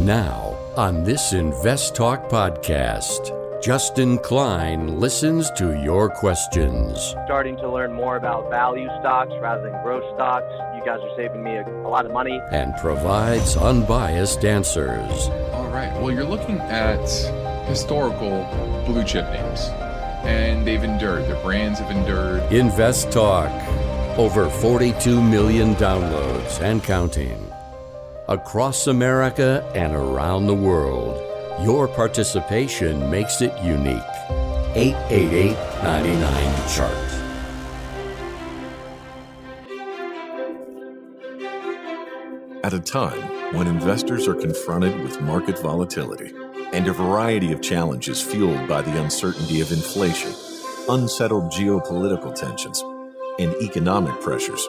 Now, on this Invest Talk podcast, Justin Klein listens to your questions. Starting to learn more about value stocks rather than growth stocks. You guys are saving me a lot of money. And provides unbiased answers. All right. Well, you're looking at historical blue chip names, and they've endured. Their brands have endured. Invest Talk. Over 42 million downloads and counting. Across America and around the world. Your participation makes it unique. 888-99-CHART. At a time when investors are confronted with market volatility and a variety of challenges fueled by the uncertainty of inflation, unsettled geopolitical tensions, and economic pressures,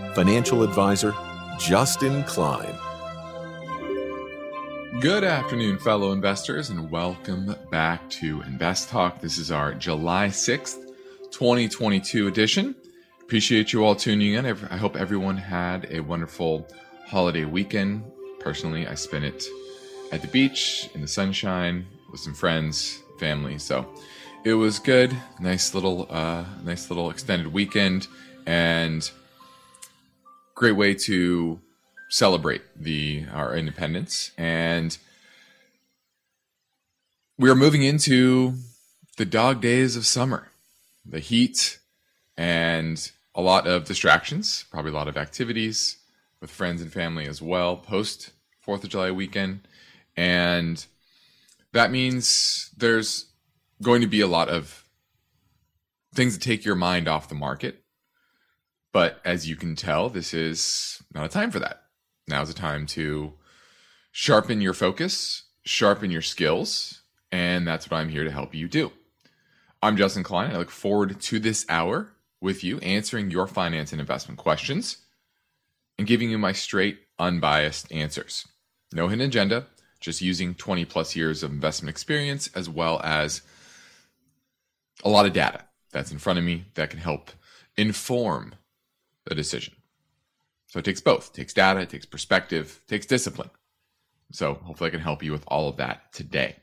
Financial Advisor, Justin Klein. Good afternoon, fellow investors, and welcome back to Invest Talk. This is our July 6th, 2022 edition. Appreciate you all tuning in. I hope everyone had a wonderful holiday weekend. Personally, I spent it at the beach, in the sunshine, with some friends, family. So it was good. Nice little extended weekend, and great way to celebrate our independence. And we are moving into the dog days of summer, the heat, and a lot of distractions, probably a lot of activities with friends and family as well, post 4th of July weekend. And that means there's going to be a lot of things that take your mind off the market. But as you can tell, this is not a time for that. Now's the time to sharpen your focus, sharpen your skills, and that's what I'm here to help you do. I'm Justin Klein. I look forward to this hour with you, answering your finance and investment questions and giving you my straight, unbiased answers. No hidden agenda, just using 20 plus years of investment experience as well as a lot of data that's in front of me that can help inform the decision. So it takes both. It takes data, it takes perspective, it takes discipline. So hopefully I can help you with all of that today.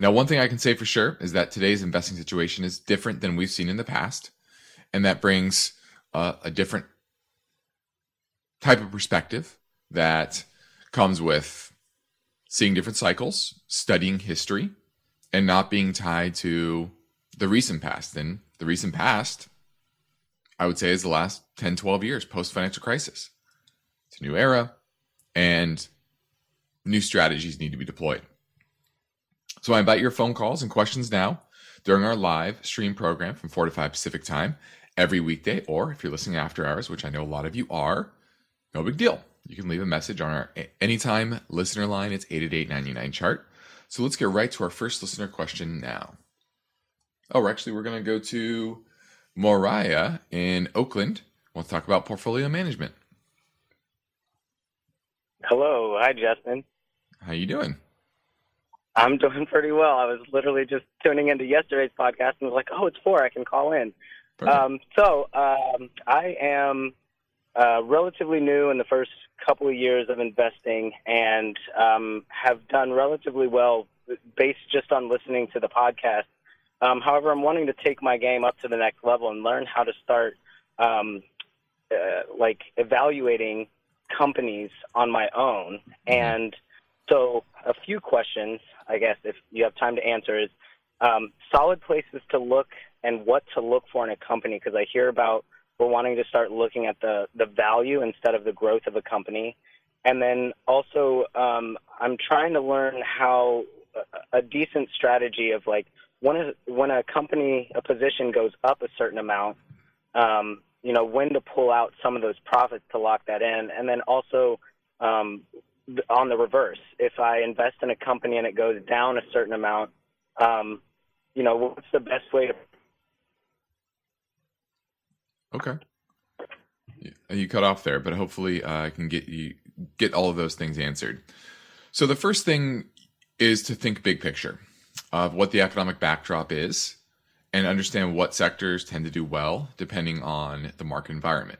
Now, one thing I can say for sure is that today's investing situation is different than we've seen in the past. And that brings a different type of perspective that comes with seeing different cycles, studying history, and not being tied to the recent past. And the recent past, I would say, is the last 10, 12 years post-financial crisis. It's a new era, and new strategies need to be deployed. So I invite your phone calls and questions now during our live stream program from 4 to 5 Pacific time every weekday, or if you're listening after hours, which I know a lot of you are, no big deal. You can leave a message on our anytime listener line. It's 888-99-CHART. So let's get right to our first listener question now. Oh, we're going to go to Moriah in Oakland. We'll talk about portfolio management. Hello. Hi, Justin. How you doing? I'm doing pretty well. I was literally just tuning into yesterday's podcast and was like, oh, it's 4. I can call in. So I am relatively new in the first couple of years of investing, and have done relatively well based just on listening to the podcast. However, I'm wanting to take my game up to the next level and learn how to start evaluating companies on my own. Mm-hmm. And so a few questions, I guess, if you have time to answer, is solid places to look and what to look for in a company, because I hear about we're wanting to start looking at the value instead of the growth of a company. And then also I'm trying to learn how a decent strategy of when a company, a position goes up a certain amount, when to pull out some of those profits to lock that in. And then also on the reverse. If I invest in a company and it goes down a certain amount, you know, what's the best way to... Okay. You cut off there, but hopefully I can get all of those things answered. So the first thing is to think big picture of what the economic backdrop is and understand what sectors tend to do well depending on the market environment.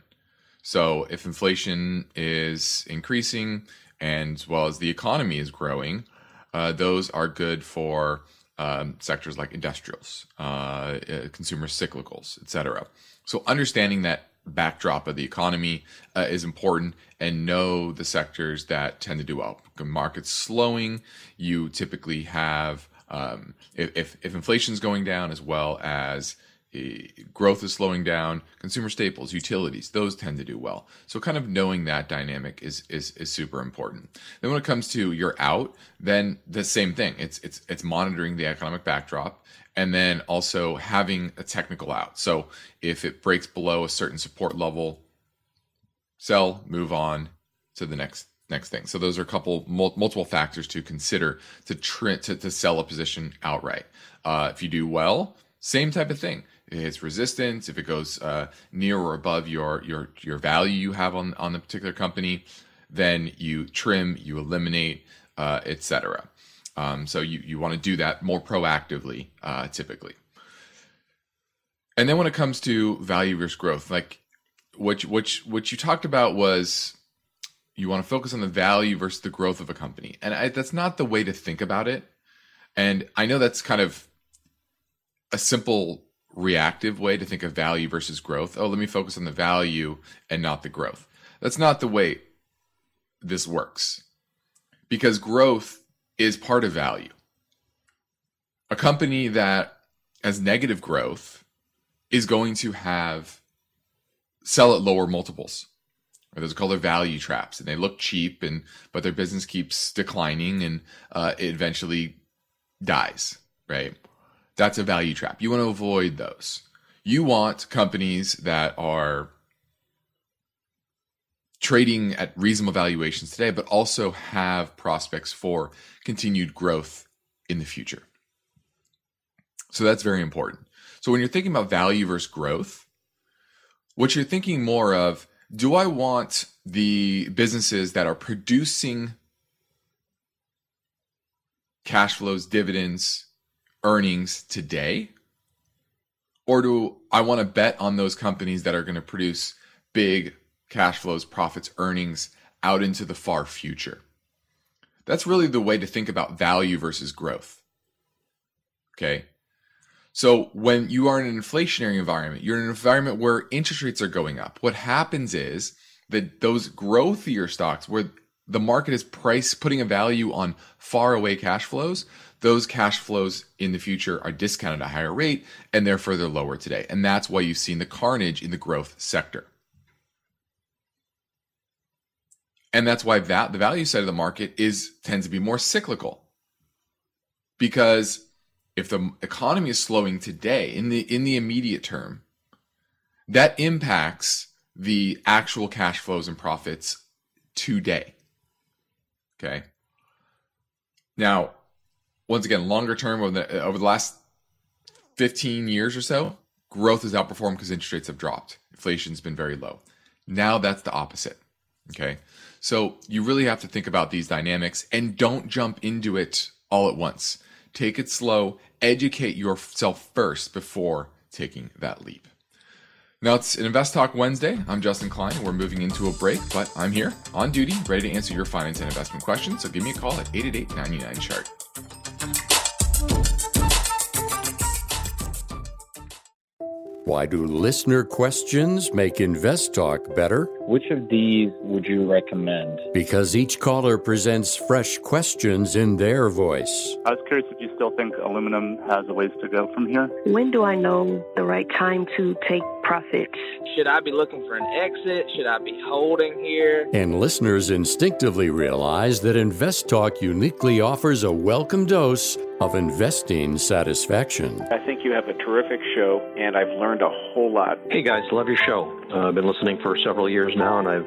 So if inflation is increasing and as well as the economy is growing, those are good for sectors like industrials, consumer cyclicals, etc. So understanding that backdrop of the economy is important, and know the sectors that tend to do well. The market's slowing, you typically have, if inflation's going down as well as growth is slowing down, consumer staples, utilities, those tend to do well. So kind of knowing that dynamic is super important. Then when it comes to your out, then the same thing. It's monitoring the economic backdrop and then also having a technical out. So if it breaks below a certain support level, sell, move on to the next thing. So those are a couple multiple factors to consider to sell a position outright. If you do well, same type of thing. It's resistance. If it goes near or above your value you have on the particular company, then you trim, you eliminate, etc. So you want to do that more proactively, typically. And then when it comes to value versus growth, like what you talked about was you want to focus on the value versus the growth of a company, and that's not the way to think about it. And I know that's kind of a simple reactive way to think of value versus growth. Oh, let me focus on the value and not the growth. That's not the way this works, because growth is part of value. A company that has negative growth is going to sell at lower multiples. Or those are called their value traps, and they look cheap, but their business keeps declining and it eventually dies, right? That's a value trap. You want to avoid those. You want companies that are trading at reasonable valuations today, but also have prospects for continued growth in the future. So that's very important. So when you're thinking about value versus growth, what you're thinking more of, do I want the businesses that are producing cash flows, dividends, earnings today, or do I want to bet on those companies that are going to produce big cash flows, profits, earnings out into the far future? That's really the way to think about value versus growth. Okay. So when you are in an inflationary environment, you're in an environment where interest rates are going up. What happens is that those growthier stocks where the market is putting a value on far away cash flows, those cash flows in the future are discounted at a higher rate, and therefore they're lower today. And that's why you've seen the carnage in the growth sector. And that's why the value side of the market tends to be more cyclical. Because if the economy is slowing today in the immediate term, that impacts the actual cash flows and profits today. Okay. Now, once again, longer term, over the last 15 years or so, growth has outperformed because interest rates have dropped. Inflation's been very low. Now that's the opposite. Okay. So you really have to think about these dynamics and don't jump into it all at once. Take it slow. Educate yourself first before taking that leap. Now it's an Invest Talk Wednesday. I'm Justin Klein. We're moving into a break, but I'm here on duty, ready to answer your finance and investment questions. So give me a call at 888-99-CHART. Why do listener questions make Invest Talk better? Which of these would you recommend? Because each caller presents fresh questions in their voice. I was curious if you still think aluminum has a ways to go from here. When do I know the right time to take profits? Should I be looking for an exit? Should I be holding here? And listeners instinctively realize that Invest Talk uniquely offers a welcome dose of investing satisfaction. I think you have a terrific show, and I've learned a whole lot. Hey guys, love your show. I've been listening for several years now, and I've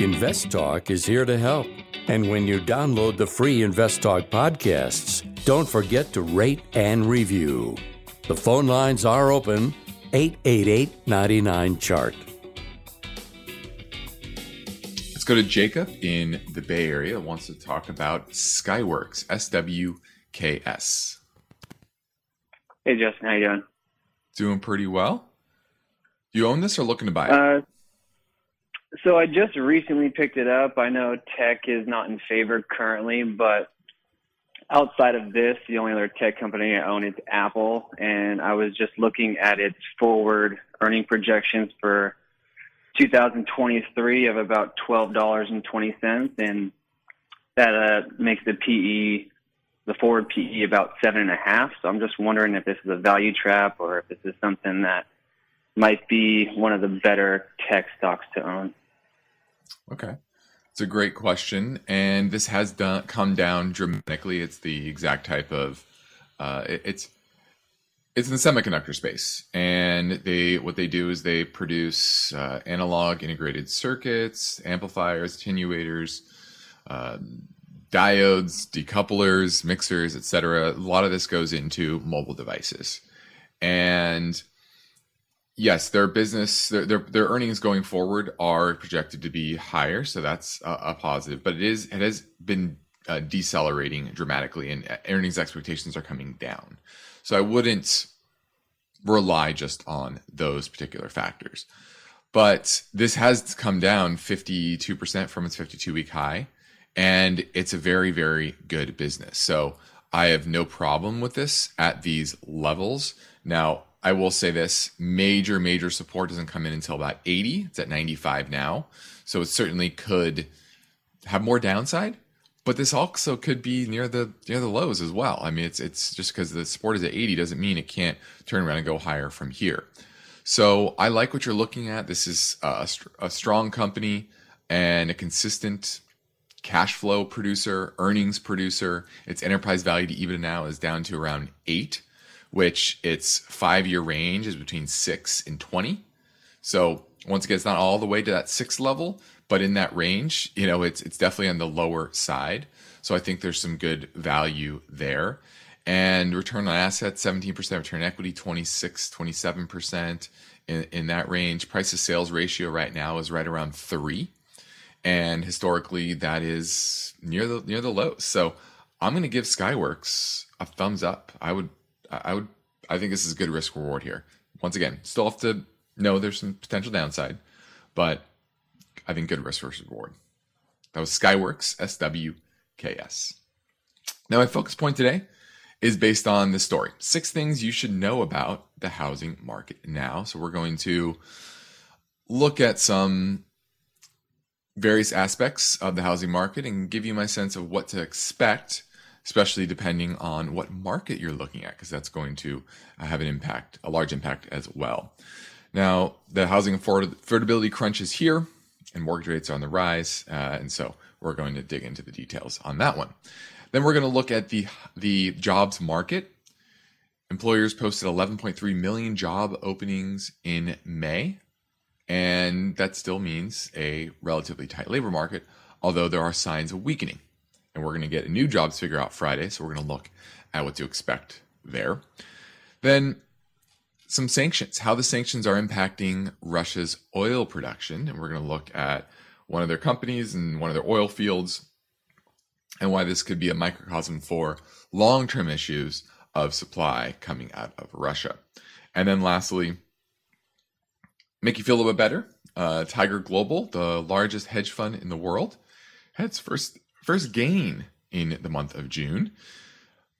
Invest Talk is here to help. And when you download the free Invest Talk podcasts, don't forget to rate and review. The phone lines are open, 888-99-CHART. Let's go to Jacob in the Bay Area that wants to talk about Skyworks, SWKS. Hey, Justin, how you doing? Doing pretty well. Do you own this or looking to buy it? So I just recently picked it up. I know tech is not in favor currently, but outside of this, the only other tech company I own is Apple, and I was just looking at its forward earning projections for 2023 of about $12.20, and that makes the PE, the forward PE, about 7.5. So I'm just wondering if this is a value trap or if this is something that might be one of the better tech stocks to own. Okay. It's a great question. And this has come down dramatically. It's the exact type of, it's in the semiconductor space. And what they do is they produce analog integrated circuits, amplifiers, attenuators, diodes, decouplers, mixers, etc. A lot of this goes into mobile devices. And yes, their business, their earnings going forward are projected to be higher, so that's a positive. But it has been decelerating dramatically, and earnings expectations are coming down. So I wouldn't rely just on those particular factors. But this has come down 52% from its 52-week high, and it's a very, very good business. So I have no problem with this at these levels. Now, I will say this, major support doesn't come in until about 80. It's at 95 now. So it certainly could have more downside, but this also could be near the lows as well. I mean, it's just because the support is at 80 doesn't mean it can't turn around and go higher from here. So I like what you're looking at. This is a strong company and a consistent cash flow producer, earnings producer. Its enterprise value to EBITDA now is down to around 8, which its 5-year range is between 6 and 20. So once again, it's not all the way to that 6 level, but in that range, you know, it's definitely on the lower side. So I think there's some good value there. And return on assets, 17%, return on equity, 26, 27% in that range. Price to sales ratio right now is right around 3. And historically, that is near the low. So I'm going to give Skyworks a thumbs up. I think this is a good risk reward here. Once again, still have to know there's some potential downside, but I think good risk versus reward. That was Skyworks, SWKS. Now, my focus point today is based on this story. 6 things you should know about the housing market now. So we're going to look at some various aspects of the housing market and give you my sense of what to expect, especially depending on what market you're looking at, because that's going to have an impact, a large impact as well. Now, the housing affordability crunch is here, and mortgage rates are on the rise, and so we're going to dig into the details on that one. Then we're going to look at the jobs market. Employers posted 11.3 million job openings in May, and that still means a relatively tight labor market, although there are signs of weakening. And we're going to get a new jobs figure out Friday, so we're going to look at what to expect there. Then some sanctions, how the sanctions are impacting Russia's oil production. And we're going to look at one of their companies and one of their oil fields and why this could be a microcosm for long-term issues of supply coming out of Russia. And then lastly, make you feel a little bit better, Tiger Global, the largest hedge fund in the world, had its first gain in the month of June.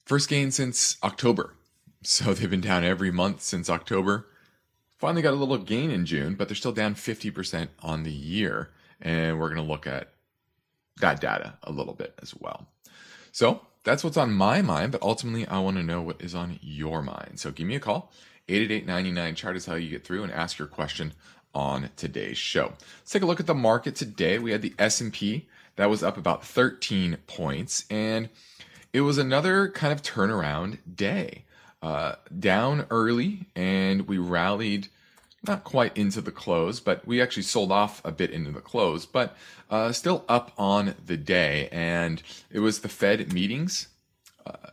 First gain since October. So they've been down every month since October. Finally got a little gain in June, but they're still down 50% on the year. And we're going to look at that data a little bit as well. So that's what's on my mind, but ultimately I want to know what is on your mind. So give me a call, 888-99-CHART is how you get through and ask your question on today's show. Let's take a look at the market today. We had the S&P that was up about 13 points, and it was another kind of turnaround day. Down early, and we rallied not quite into the close, but we actually sold off a bit into the close, but still up on the day. And it was the Fed meetings,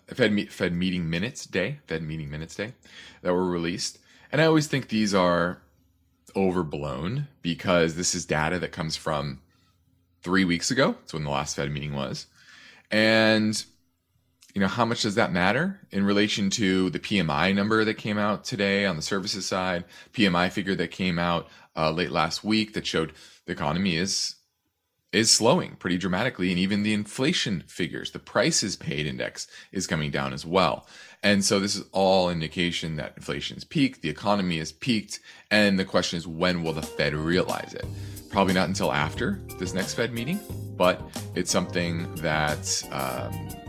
Fed meeting minutes day that were released. And I always think these are overblown because this is data that comes from 3 weeks ago. That's when the last Fed meeting was. And you know, how much does that matter in relation to the PMI number that came out today on the services side, PMI figure that came out late last week that showed the economy is slowing pretty dramatically. And even the inflation figures, the prices paid index is coming down as well. And so this is all indication that inflation is peaked, the economy is peaked. And the question is, when will the Fed realize it? Probably not until after this next Fed meeting, but it's something that,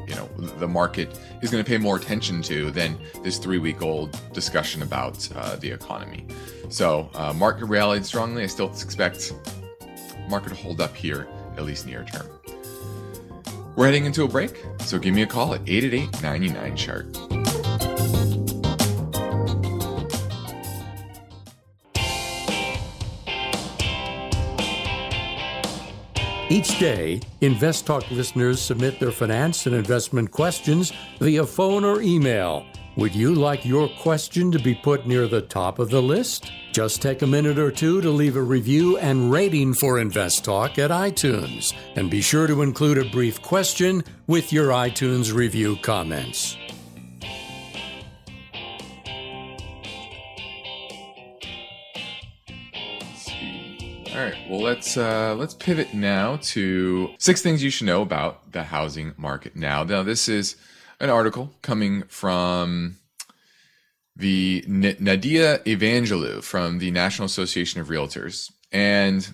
you know, the market is going to pay more attention to than this 3-week-old discussion about the economy. So market rallied strongly. I still expect market to hold up here, at least near term. We're heading into a break, so give me a call at 888-99-CHART. Each day, Invest Talk listeners submit their finance and investment questions via phone or email. Would you like your question to be put near the top of the list? Just take a minute or two to leave a review and rating for Invest Talk at iTunes. And be sure to include a brief question with your iTunes review comments. All right, well, let's pivot now to 6 things you should know about the housing market now. Now, this is an article coming from the Nadia Evangelou from the National Association of Realtors. And,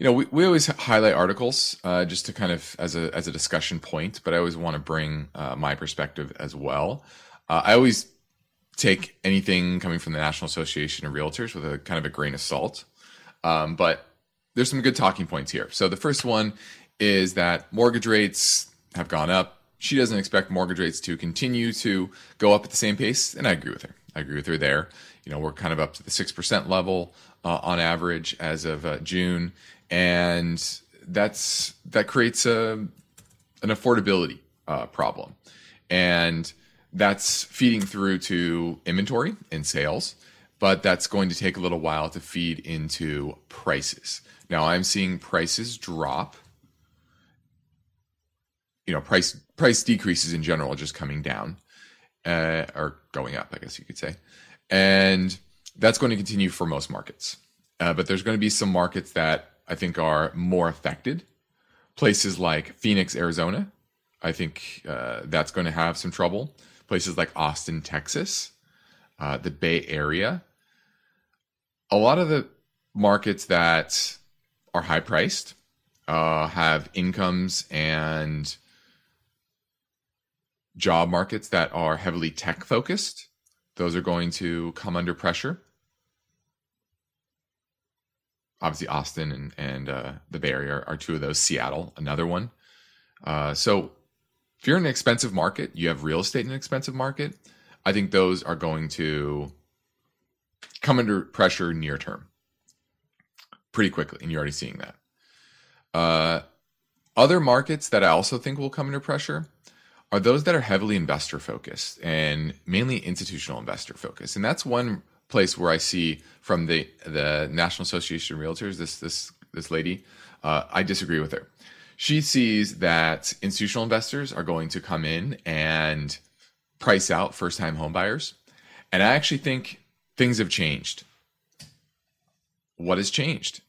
you know, we always highlight articles just to kind of as a discussion point, but I always want to bring my perspective as well. I always take anything coming from the National Association of Realtors with a kind of a grain of salt. But there's some good talking points here. So the first one is that mortgage rates have gone up. She doesn't expect mortgage rates to continue to go up at the same pace. And I agree with her. there. You know, we're kind of up to the 6% level on average as of June. And that creates an affordability problem. And that's feeding through to inventory and sales, but that's going to take a little while to feed into prices. Now I'm seeing prices drop. You know, price decreases in general are just coming down or going up, I guess you could say. And that's going to continue for most markets. But there's going to be some markets that I think are more affected. Places like Phoenix, Arizona, I think that's going to have some trouble. Places like Austin, Texas, the Bay Area. A lot of the markets that are high priced have incomes and job markets that are heavily tech focused. Those are going to come under pressure. Obviously, Austin and the Bay Area are two of those. Seattle, another one. So if you're in an expensive market, you have real estate in an expensive market, I think those are going to come under pressure near term pretty quickly. And you're already seeing that. Other markets that I also think will come under pressure are those that are heavily investor focused and mainly institutional investor focused. And that's one place where I see from the National Association of Realtors, this lady, I disagree with her. She sees that institutional investors are going to come in and price out first-time homebuyers. And I actually think things have changed. What has changed?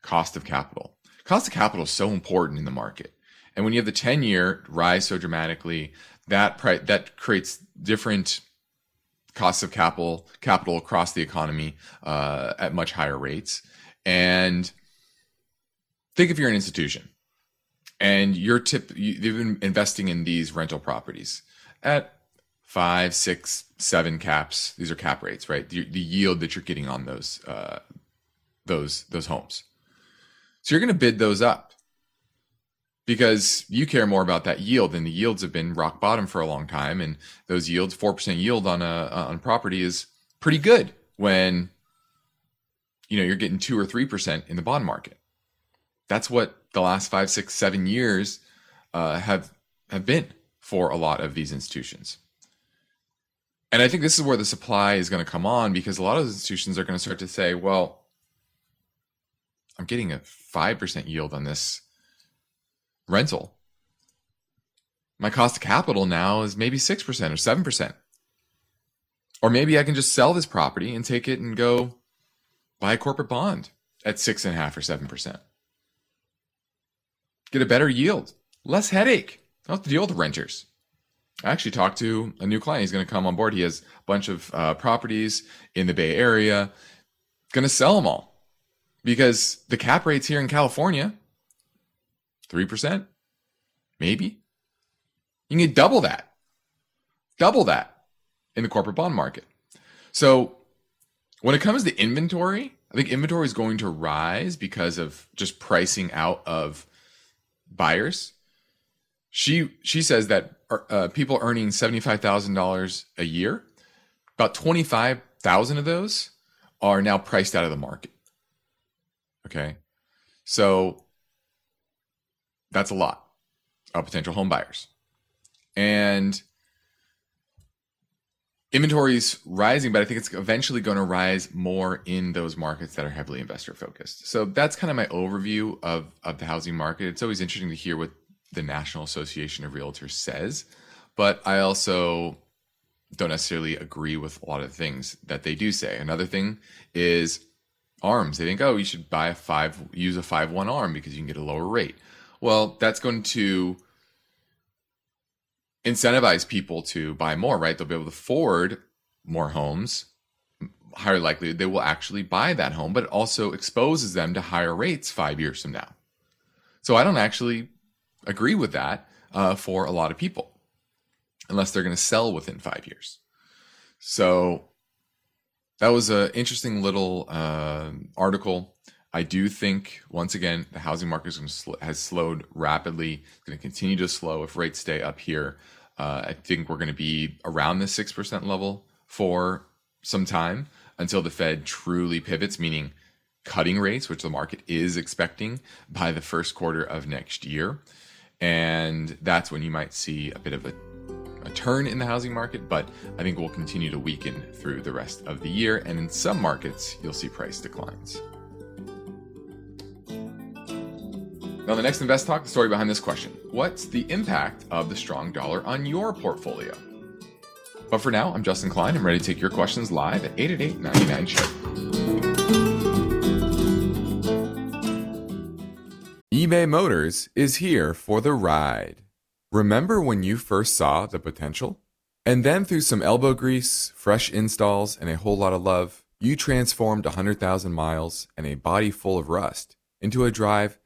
Cost of capital. Cost of capital is so important in the market. And when you have the 10-year rise so dramatically, that creates different costs of capital across the economy at much higher rates. And think if you're an institution and you've been investing in these rental properties at 5, 6, 7 caps. These are cap rates, right? The yield that you're getting on those homes. So you're going to bid those up because you care more about that yield, and the yields have been rock bottom for a long time. And those yields, 4% yield on property is pretty good when, you know, you're getting 2 or 3% in the bond market. That's what the last 5, 6, 7 years have been for a lot of these institutions. And I think this is where the supply is going to come on, because a lot of those institutions are going to start to say, well, I'm getting a 5% yield on this rental. My cost of capital now is maybe 6% or 7%. Or maybe I can just sell this property and take it and go buy a corporate bond at 6.5 or 7%. Get a better yield, less headache. I don't have to deal with renters. I actually talked to a new client. He's going to come on board. He has a bunch of properties in the Bay Area. Going to sell them all because the cap rates here in California, 3%, maybe. You can get double that in the corporate bond market. So when it comes to inventory, I think inventory is going to rise because of just pricing out of buyers. She says that people earning $75,000 a year, about 25,000 of those are now priced out of the market. Okay. So that's a lot of potential home buyers. And inventory's rising, but I think it's eventually going to rise more in those markets that are heavily investor focused. So that's kind of my overview of the housing market. It's always interesting to hear what the National Association of Realtors says, but I also don't necessarily agree with a lot of things that they do say. Another thing is arms. They think, oh, you should buy use a 5-1 arm because you can get a lower rate. Well, that's going to incentivize people to buy more, right? They'll be able to afford more homes. Higher likelihood they will actually buy that home, but it also exposes them to higher rates 5 years from now. So I don't actually agree with that for a lot of people, unless they're going to sell within 5 years. So that was an interesting little article. I do think, once again, the housing market has slowed rapidly. It's going to continue to slow if rates stay up here. I think we're going to be around the 6% level for some time until the Fed truly pivots, meaning cutting rates, which the market is expecting by the first quarter of next year. And that's when you might see a bit of a turn in the housing market, but I think we'll continue to weaken through the rest of the year. And in some markets, you'll see price declines. Now, the next Invest Talk, the story behind this question. What's the impact of the strong dollar on your portfolio? But for now, I'm Justin Klein. I'm ready to take your questions live at 888-99-SHARP. eBay Motors is here for the ride. Remember when you first saw the potential? And then through some elbow grease, fresh installs, and a whole lot of love, you transformed 100,000 miles and a body full of rust into a drive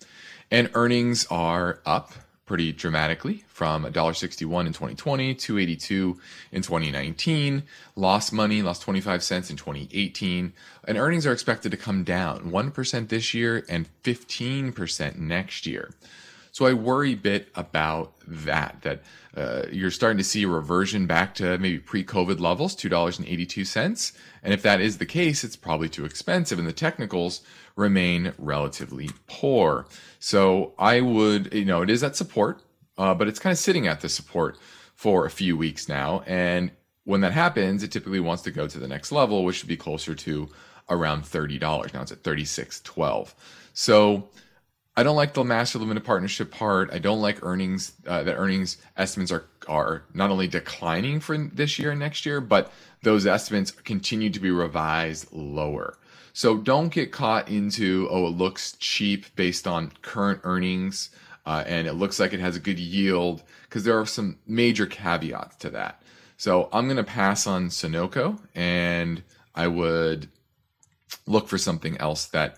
And earnings are up pretty dramatically from $1.61 in 2020, $2.82 in 2019. Lost money, lost 25 cents in 2018. And earnings are expected to come down 1% this year and 15% next year. So I worry a bit about that you're starting to see a reversion back to maybe pre-COVID levels, $2.82. And if that is the case, it's probably too expensive and the technicals remain relatively poor. So I would, it is at support, but it's kind of sitting at the support for a few weeks now. And when that happens, it typically wants to go to the next level, which should be closer to around $30. Now it's at $36.12. So I don't like the master limited partnership part. I don't like earnings, that earnings estimates are not only declining for this year and next year, but those estimates continue to be revised lower. So don't get caught into, it looks cheap based on current earnings, and it looks like it has a good yield, because there are some major caveats to that. So I'm going to pass on Sunoco, and I would look for something else that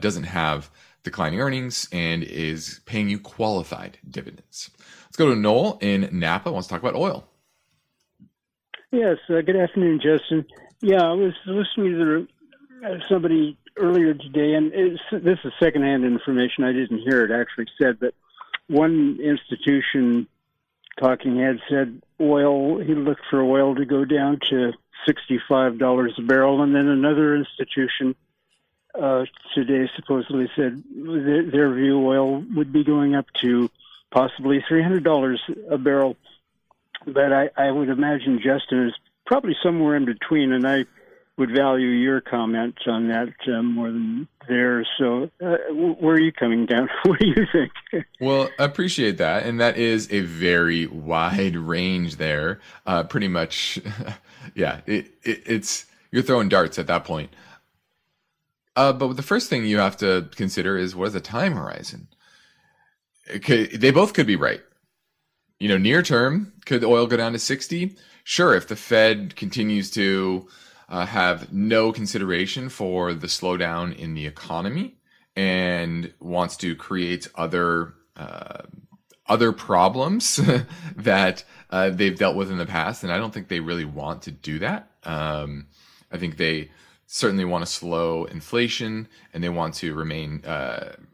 doesn't have declining earnings and is paying you qualified dividends. Let's go to Noel in Napa. Wants to talk about oil. Yes. Good afternoon, Justin. Yeah, I was listening to somebody earlier today, and this is secondhand information. I didn't hear it actually said, but one institution talking head said oil, he looked for oil to go down to $65 a barrel, and then another institution today supposedly said their view oil would be going up to possibly $300 a barrel. But I would imagine, Justin, is probably somewhere in between, and I would value your comment on that more than theirs. So where are you coming down? What do you think? Well, I appreciate that. And that is a very wide range there. Pretty much, yeah, it's you're throwing darts at that point. But the first thing you have to consider is what is the time horizon? Okay, they both could be right. You know, near term, could oil go down to 60? Sure, if the Fed continues to have no consideration for the slowdown in the economy and wants to create other problems that they've dealt with in the past. And I don't think they really want to do that. I think they certainly want to slow inflation and they want to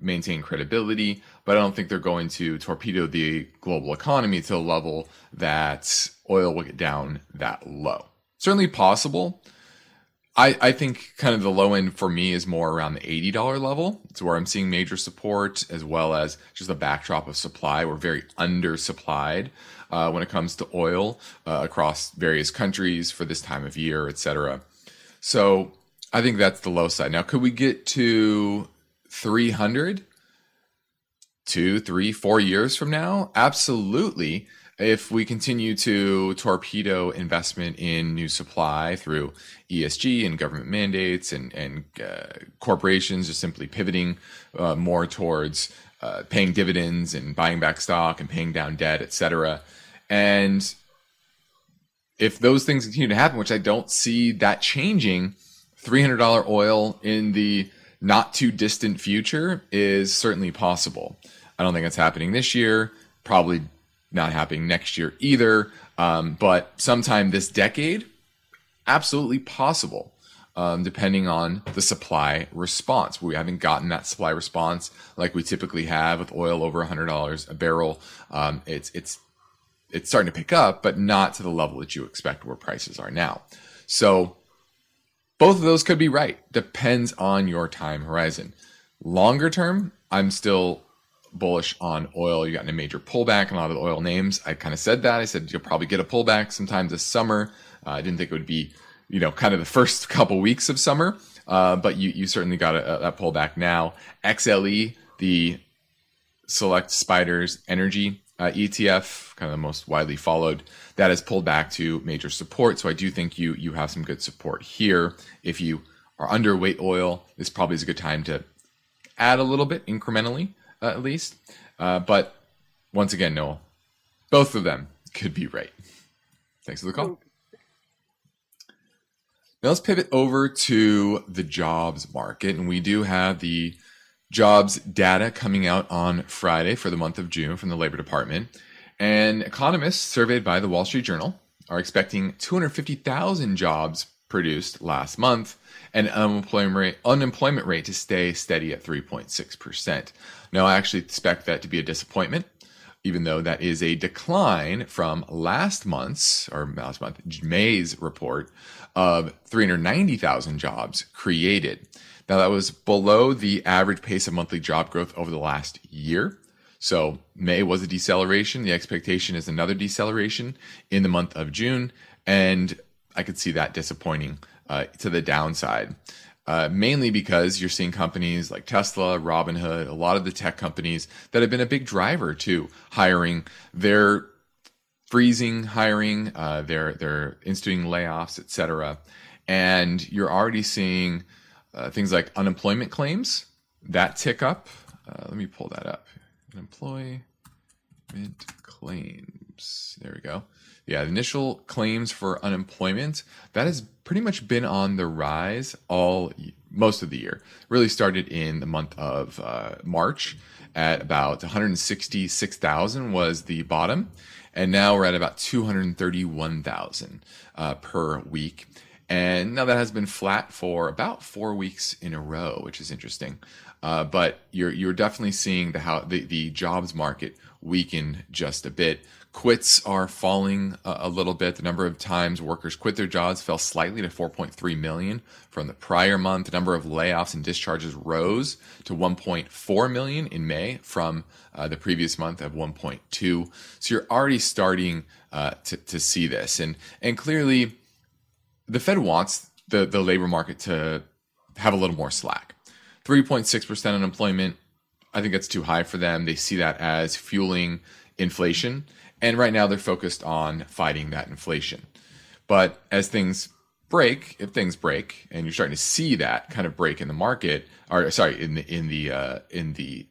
maintain credibility, but I don't think they're going to torpedo the global economy to a level that oil will get down that low. Certainly possible. I think kind of the low end for me is more around the $80 level. It's where I'm seeing major support, as well as just the backdrop of supply. We're very undersupplied when it comes to oil across various countries for this time of year, etc. So I think that's the low side. Now, could we get to 300 2, 3, 4 years from now? Absolutely. If we continue to torpedo investment in new supply through ESG and government mandates and corporations just simply pivoting more towards paying dividends and buying back stock and paying down debt, etc. And if those things continue to happen, which I don't see that changing, $300 oil in the not too distant future is certainly possible. I don't think that's happening this year. Probably not happening next year either, but sometime this decade, absolutely possible, depending on the supply response. We haven't gotten that supply response like we typically have with oil over $100 a barrel. It's starting to pick up, but not to the level that you expect where prices are now. So both of those could be right. Depends on your time horizon. Longer term, I'm still bullish on oil. You got in a major pullback in a lot of the oil names. I kind of said that. I said you'll probably get a pullback sometime this summer. I didn't think it would be, you know, kind of the first couple weeks of summer, but you certainly got that pullback now. XLE, the Select SPDR Energy ETF, kind of the most widely followed, that has pulled back to major support. So I do think you have some good support here. If you are underweight oil, this probably is a good time to add a little bit incrementally. At least. But once again, Noel, both of them could be right. Thanks for the call. Now let's pivot over to the jobs market. And we do have the jobs data coming out on Friday for the month of June from the Labor Department. And economists surveyed by the Wall Street Journal are expecting 250,000 jobs produced last month and unemployment rate to stay steady at 3.6%. Now, I actually expect that to be a disappointment, even though that is a decline from May's report of 390,000 jobs created. Now, that was below the average pace of monthly job growth over the last year. So May was a deceleration. The expectation is another deceleration in the month of June, and I could see that disappointing to the downside, mainly because you're seeing companies like Tesla, Robinhood, a lot of the tech companies that have been a big driver to hiring. They're freezing hiring, they're instituting layoffs, etc. And you're already seeing things like unemployment claims that tick up. Let me pull that up. Unemployment claims. There we go. Yeah, the initial claims for unemployment, that has pretty much been on the rise all most of the year. Really started in the month of March at about 166,000 was the bottom. And now we're at about 231,000 per week. And now that has been flat for about 4 weeks in a row, which is interesting. But you're definitely seeing the jobs market weaken just a bit. Quits are falling a little bit. The number of times workers quit their jobs fell slightly to 4.3 million from the prior month. The number of layoffs and discharges rose to 1.4 million in May from the previous month of 1.2. So you're already starting to see this. And clearly, the Fed wants the labor market to have a little more slack. 3.6% unemployment, I think that's too high for them. They see that as fueling inflation. And right now they're focused on fighting that inflation. But as things break, if things break, and you're starting to see that kind of break in the market, or sorry, in the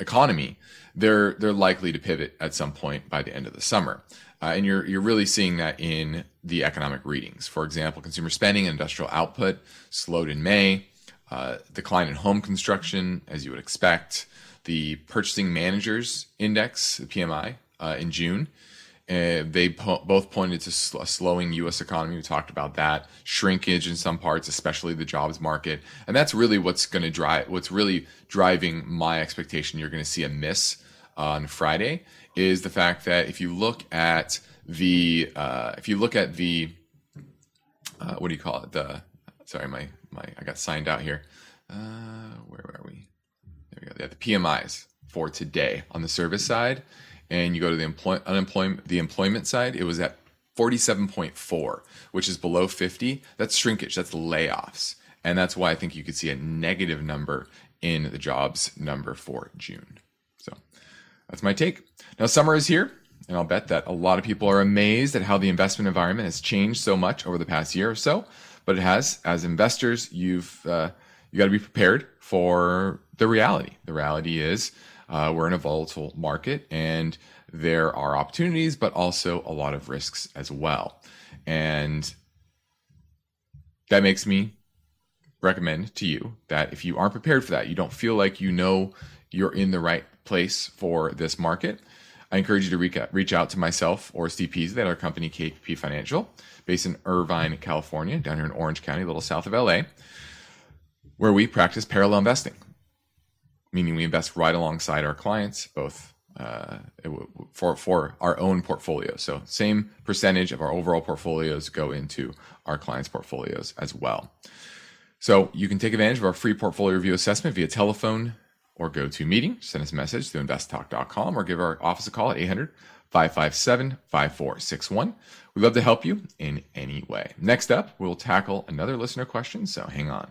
economy, they're likely to pivot at some point by the end of the summer. And you're really seeing that in the economic readings. For example, consumer spending and industrial output slowed in May. Decline in home construction, as you would expect. The Purchasing Managers Index, the PMI, in June. They both pointed to a slowing U.S. economy. We talked about that. Shrinkage in some parts, especially the jobs market. And that's really what's really driving my expectation. You're going to see a miss on Friday is the fact that if you look at the, what do you call it? I got signed out here. Where are we? There we go. Yeah, the PMIs for today on the service side, and you go to the employment side. It was at 47.4, which is below 50. That's shrinkage. That's layoffs, and that's why I think you could see a negative number in the jobs number for June. So that's my take. Now summer is here. And I'll bet that a lot of people are amazed at how the investment environment has changed so much over the past year or so. But it has. As investors, you got to be prepared for the reality. The reality is we're in a volatile market, and there are opportunities, but also a lot of risks as well. And that makes me recommend to you that if you aren't prepared for that, you don't feel like you're in the right place for this market, I encourage you to reach out to myself or Steve Peasley at our company, KPP Financial, based in Irvine, California, down here in Orange County, a little south of LA, where we practice parallel investing, meaning we invest right alongside our clients, both for our own portfolio. So same percentage of our overall portfolios go into our clients' portfolios as well. So you can take advantage of our free portfolio review assessment via telephone, or go to meeting, send us a message through investtalk.com or give our office a call at 800-557-5461. We'd love to help you in any way. Next up, we'll tackle another listener question, so hang on.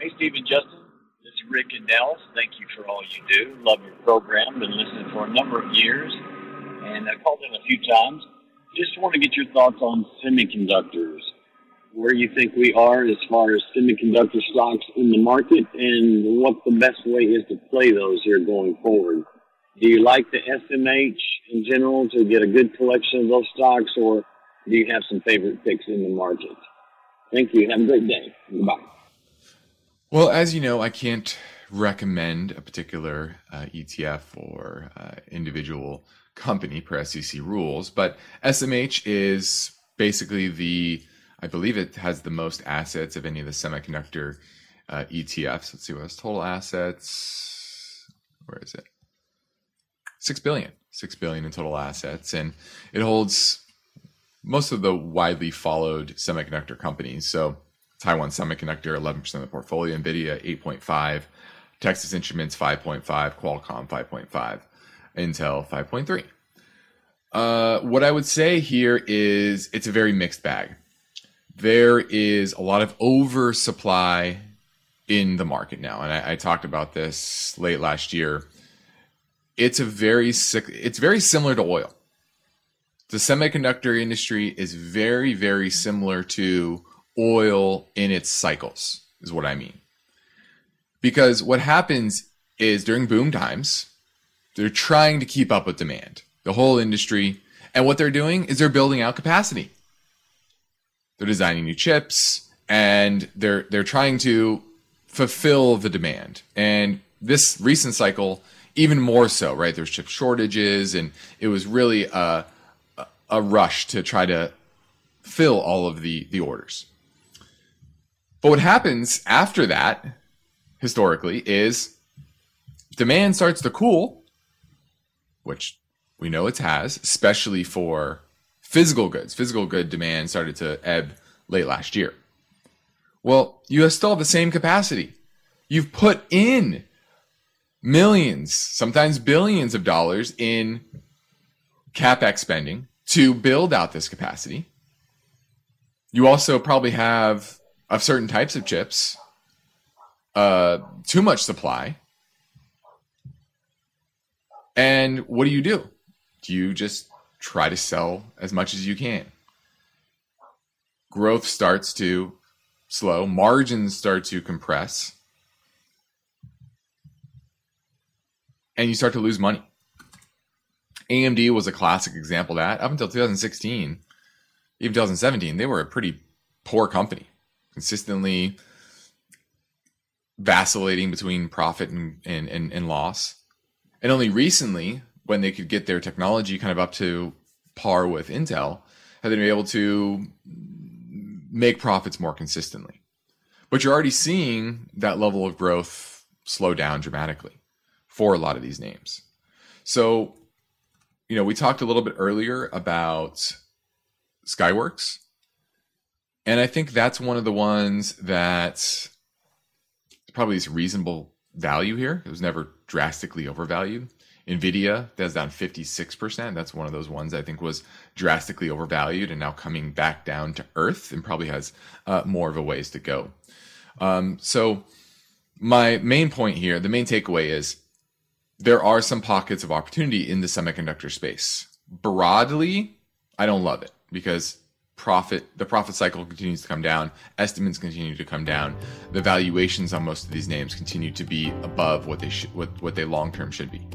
Hey, Steve and Justin. This is Rick and Nels. Thank you for all you do. Love your program. Been listening for a number of years, and I called in a few times. Just want to get your thoughts on semiconductors, where you think we are as far as semiconductor stocks in the market, and what the best way is to play those here going forward. Do you like the SMH in general to get a good collection of those stocks, or do you have some favorite picks in the market? Thank you. Have a great day. Goodbye. Well, as you know, I can't recommend a particular ETF or individual company per SEC rules, but SMH is basically I believe it has the most assets of any of the semiconductor ETFs. Let's see what its total assets. Where is it? $6 billion in total assets. And it holds most of the widely followed semiconductor companies. So Taiwan Semiconductor, 11% of the portfolio. NVIDIA, 8.5. Texas Instruments, 5.5. Qualcomm, 5.5. Intel, 5.3. What I would say here is it's a very mixed bag. There is a lot of oversupply in the market now. And I talked about this late last year. It's very similar to oil. The semiconductor industry is very, very similar to oil in its cycles, is what I mean. Because what happens is during boom times, they're trying to keep up with demand, the whole industry. And what they're doing is they're building out capacity. They're designing new chips and they're trying to fulfill the demand. And this recent cycle, even more so, right? There's chip shortages and it was really a rush to try to fill all of the orders. But what happens after that, historically, is demand starts to cool, which we know it has, especially for physical goods. Physical good demand started to ebb late last year. Well, you still have the same capacity. You've put in millions, sometimes billions of dollars in CapEx spending to build out this capacity. You also probably have, of certain types of chips, too much supply. And what do? Do you just try to sell as much as you can? Growth starts to slow. Margins start to compress. And you start to lose money. AMD was a classic example of that. Up until 2016, even 2017, they were a pretty poor company, consistently vacillating between profit and loss. And only recently, when they could get their technology kind of up to par with Intel, have they been able to make profits more consistently. But you're already seeing that level of growth slow down dramatically for a lot of these names. So, you know, we talked a little bit earlier about Skyworks. And I think that's one of the ones that probably is reasonable value here. It was never drastically overvalued. NVIDIA, that's down 56%. That's one of those ones I think was drastically overvalued and now coming back down to earth and probably has more of a ways to go. So my main point here, the main takeaway is there are some pockets of opportunity in the semiconductor space. Broadly, I don't love it because the profit cycle continues to come down. Estimates continue to come down. The valuations on most of these names continue to be above what they long-term should be.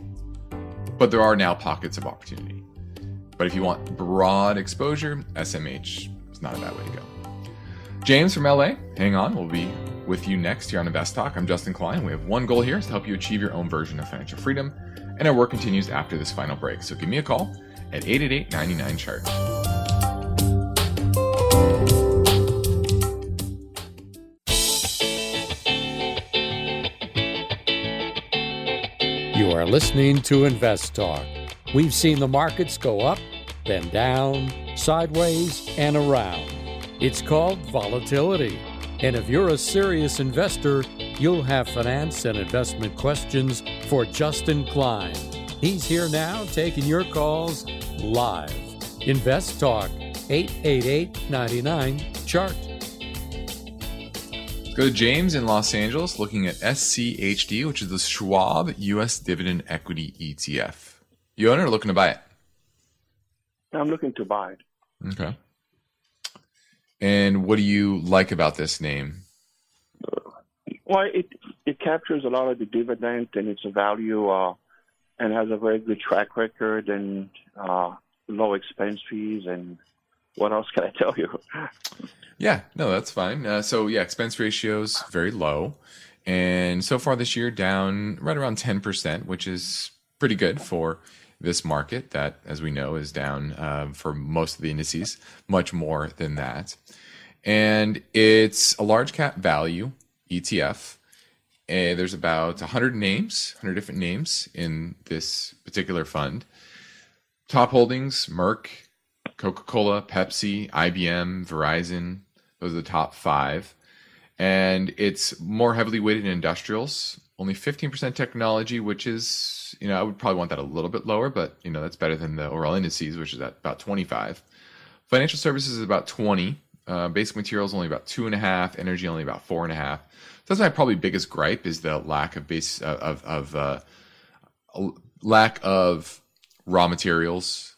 But there are now pockets of opportunity. But if you want broad exposure, SMH is not a bad way to go. James from LA, hang on. We'll be with you next here on Invest Talk. I'm Justin Klein. We have one goal here is to help you achieve your own version of financial freedom. And our work continues after this final break. So give me a call at 888-99-CHART. You are listening to Invest Talk. We've seen the markets go up, then down, sideways, and around. It's called volatility. And if you're a serious investor, you'll have finance and investment questions for Justin Klein. He's here now taking your calls live. Invest Talk, 888-99-CHART. Let's go to James in Los Angeles looking at SCHD, which is the Schwab U.S. Dividend Equity ETF. You own it or looking to buy it? I'm looking to buy it. Okay. And what do you like about this name? Well, it captures a lot of the dividend and its value and has a very good track record and low expense fees. And what else can I tell you? Yeah, no, that's fine. So, expense ratios very low. And so far this year down right around 10%, which is pretty good for this market that, as we know, is down for most of the indices, much more than that. And it's a large cap value ETF. And there's about 100 different names in this particular fund. Top holdings, Merck, Coca-Cola, Pepsi, IBM, Verizon. Those are the top five. And it's more heavily weighted in industrials, only 15% technology, which is, you know, I would probably want that a little bit lower, but, you know, that's better than the overall indices, which is at about 25. Financial services is about 20, Basic materials only about 2.5. Energy only about 4.5. That's my probably biggest gripe is the lack of raw materials,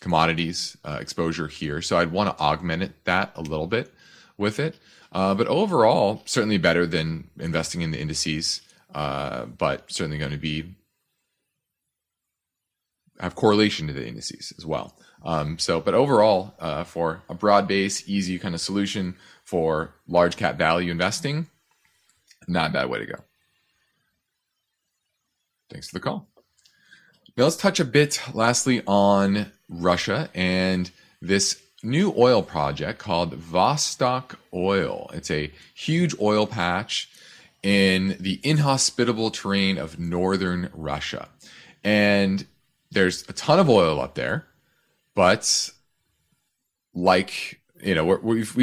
commodities exposure here. So I'd want to augment that a little bit with it. But overall, certainly better than investing in the indices, but certainly going to have correlation to the indices as well. But overall, for a broad base, easy kind of solution for large cap value investing, not a bad way to go. Thanks for the call. Now let's touch a bit lastly on Russia and this new oil project called Vostok Oil. It's a huge oil patch in the inhospitable terrain of northern Russia. And there's a ton of oil up there, but we've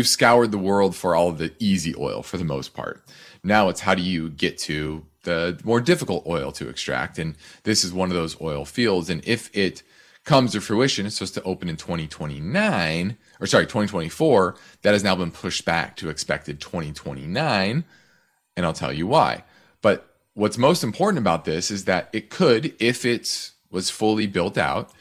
scoured the world for all of the easy oil for the most part. Now it's how do you get to the more difficult oil to extract? And this is one of those oil fields. And if it comes to fruition, it's supposed to open in 2024. That has now been pushed back to expected 2029. And I'll tell you why. But what's most important about this is that it could, if it was fully built out,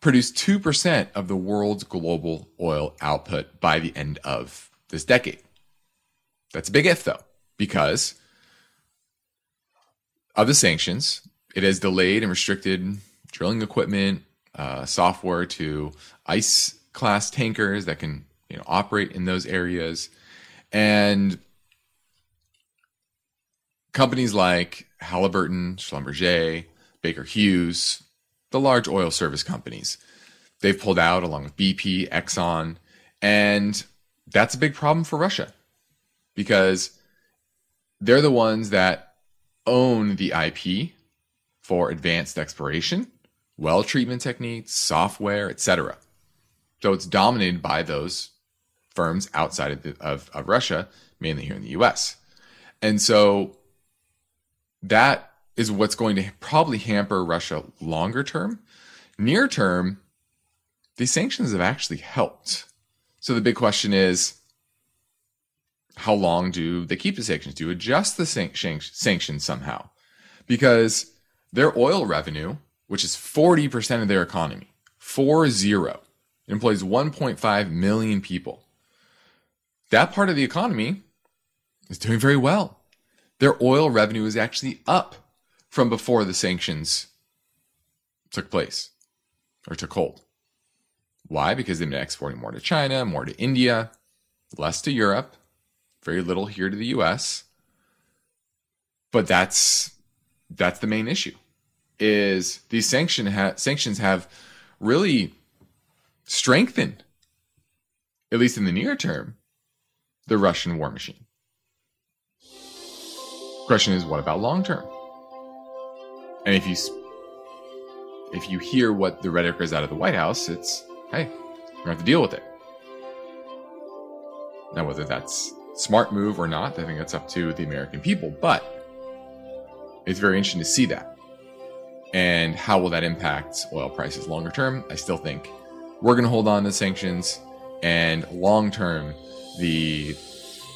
produce 2% of the world's global oil output by the end of this decade. That's a big if, though, because of the sanctions. It has delayed and restricted drilling equipment, software to ICE class tankers that can operate in those areas. And companies like Halliburton, Schlumberger, Baker Hughes, the large oil service companies, they've pulled out along with BP, Exxon, and that's a big problem for Russia because they're the ones that own the IP for advanced exploration, well treatment techniques, software, etc. So it's dominated by those firms outside of Russia, mainly here in the US. And so that is what's going to probably hamper Russia longer term. Near term, these sanctions have actually helped. So the big question is, how long do they keep the sanctions? Do you adjust the sanctions somehow? Because their oil revenue, which is 40% of their economy, 4-0. It employs 1.5 million people. That part of the economy is doing very well. Their oil revenue is actually up from before the sanctions took place or took hold. Why? Because they've been exporting more to China, more to India, less to Europe, very little here to the US. But that's the main issue. Is these sanctions have really strengthened, at least in the near term, the Russian war machine. Question is, what about long term? And if you hear what the rhetoric is out of the White House, it's, hey, you're going to have to deal with it. Now, whether that's a smart move or not, I think that's up to the American people, but it's very interesting to see that. And how will that impact oil prices longer term? I still think we're going to hold on to sanctions, and long term, the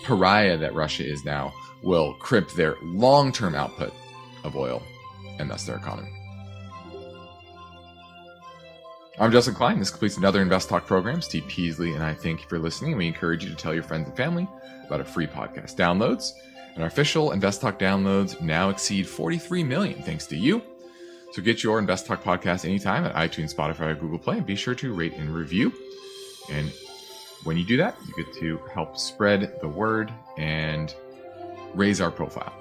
pariah that Russia is now will crimp their long-term output of oil, and thus their economy. I'm Justin Klein. This completes another Invest Talk program. Steve Peasley and I thank you for listening. We encourage you to tell your friends and family about our free podcast downloads. And our official Invest Talk downloads now exceed 43 million, thanks to you. So get your Invest Talk podcast anytime at iTunes, Spotify, or Google Play, and be sure to rate and review. And when you do that, you get to help spread the word and raise our profile.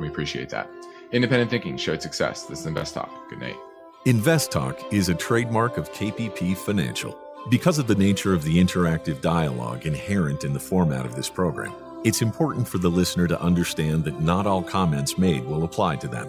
We appreciate that. Independent thinking, shared success. This is Invest Talk. Good night. Invest Talk is a trademark of KPP Financial. Because of the nature of the interactive dialogue inherent in the format of this program, it's important for the listener to understand that not all comments made will apply to them.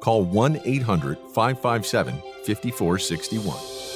call 1-800-557-5461.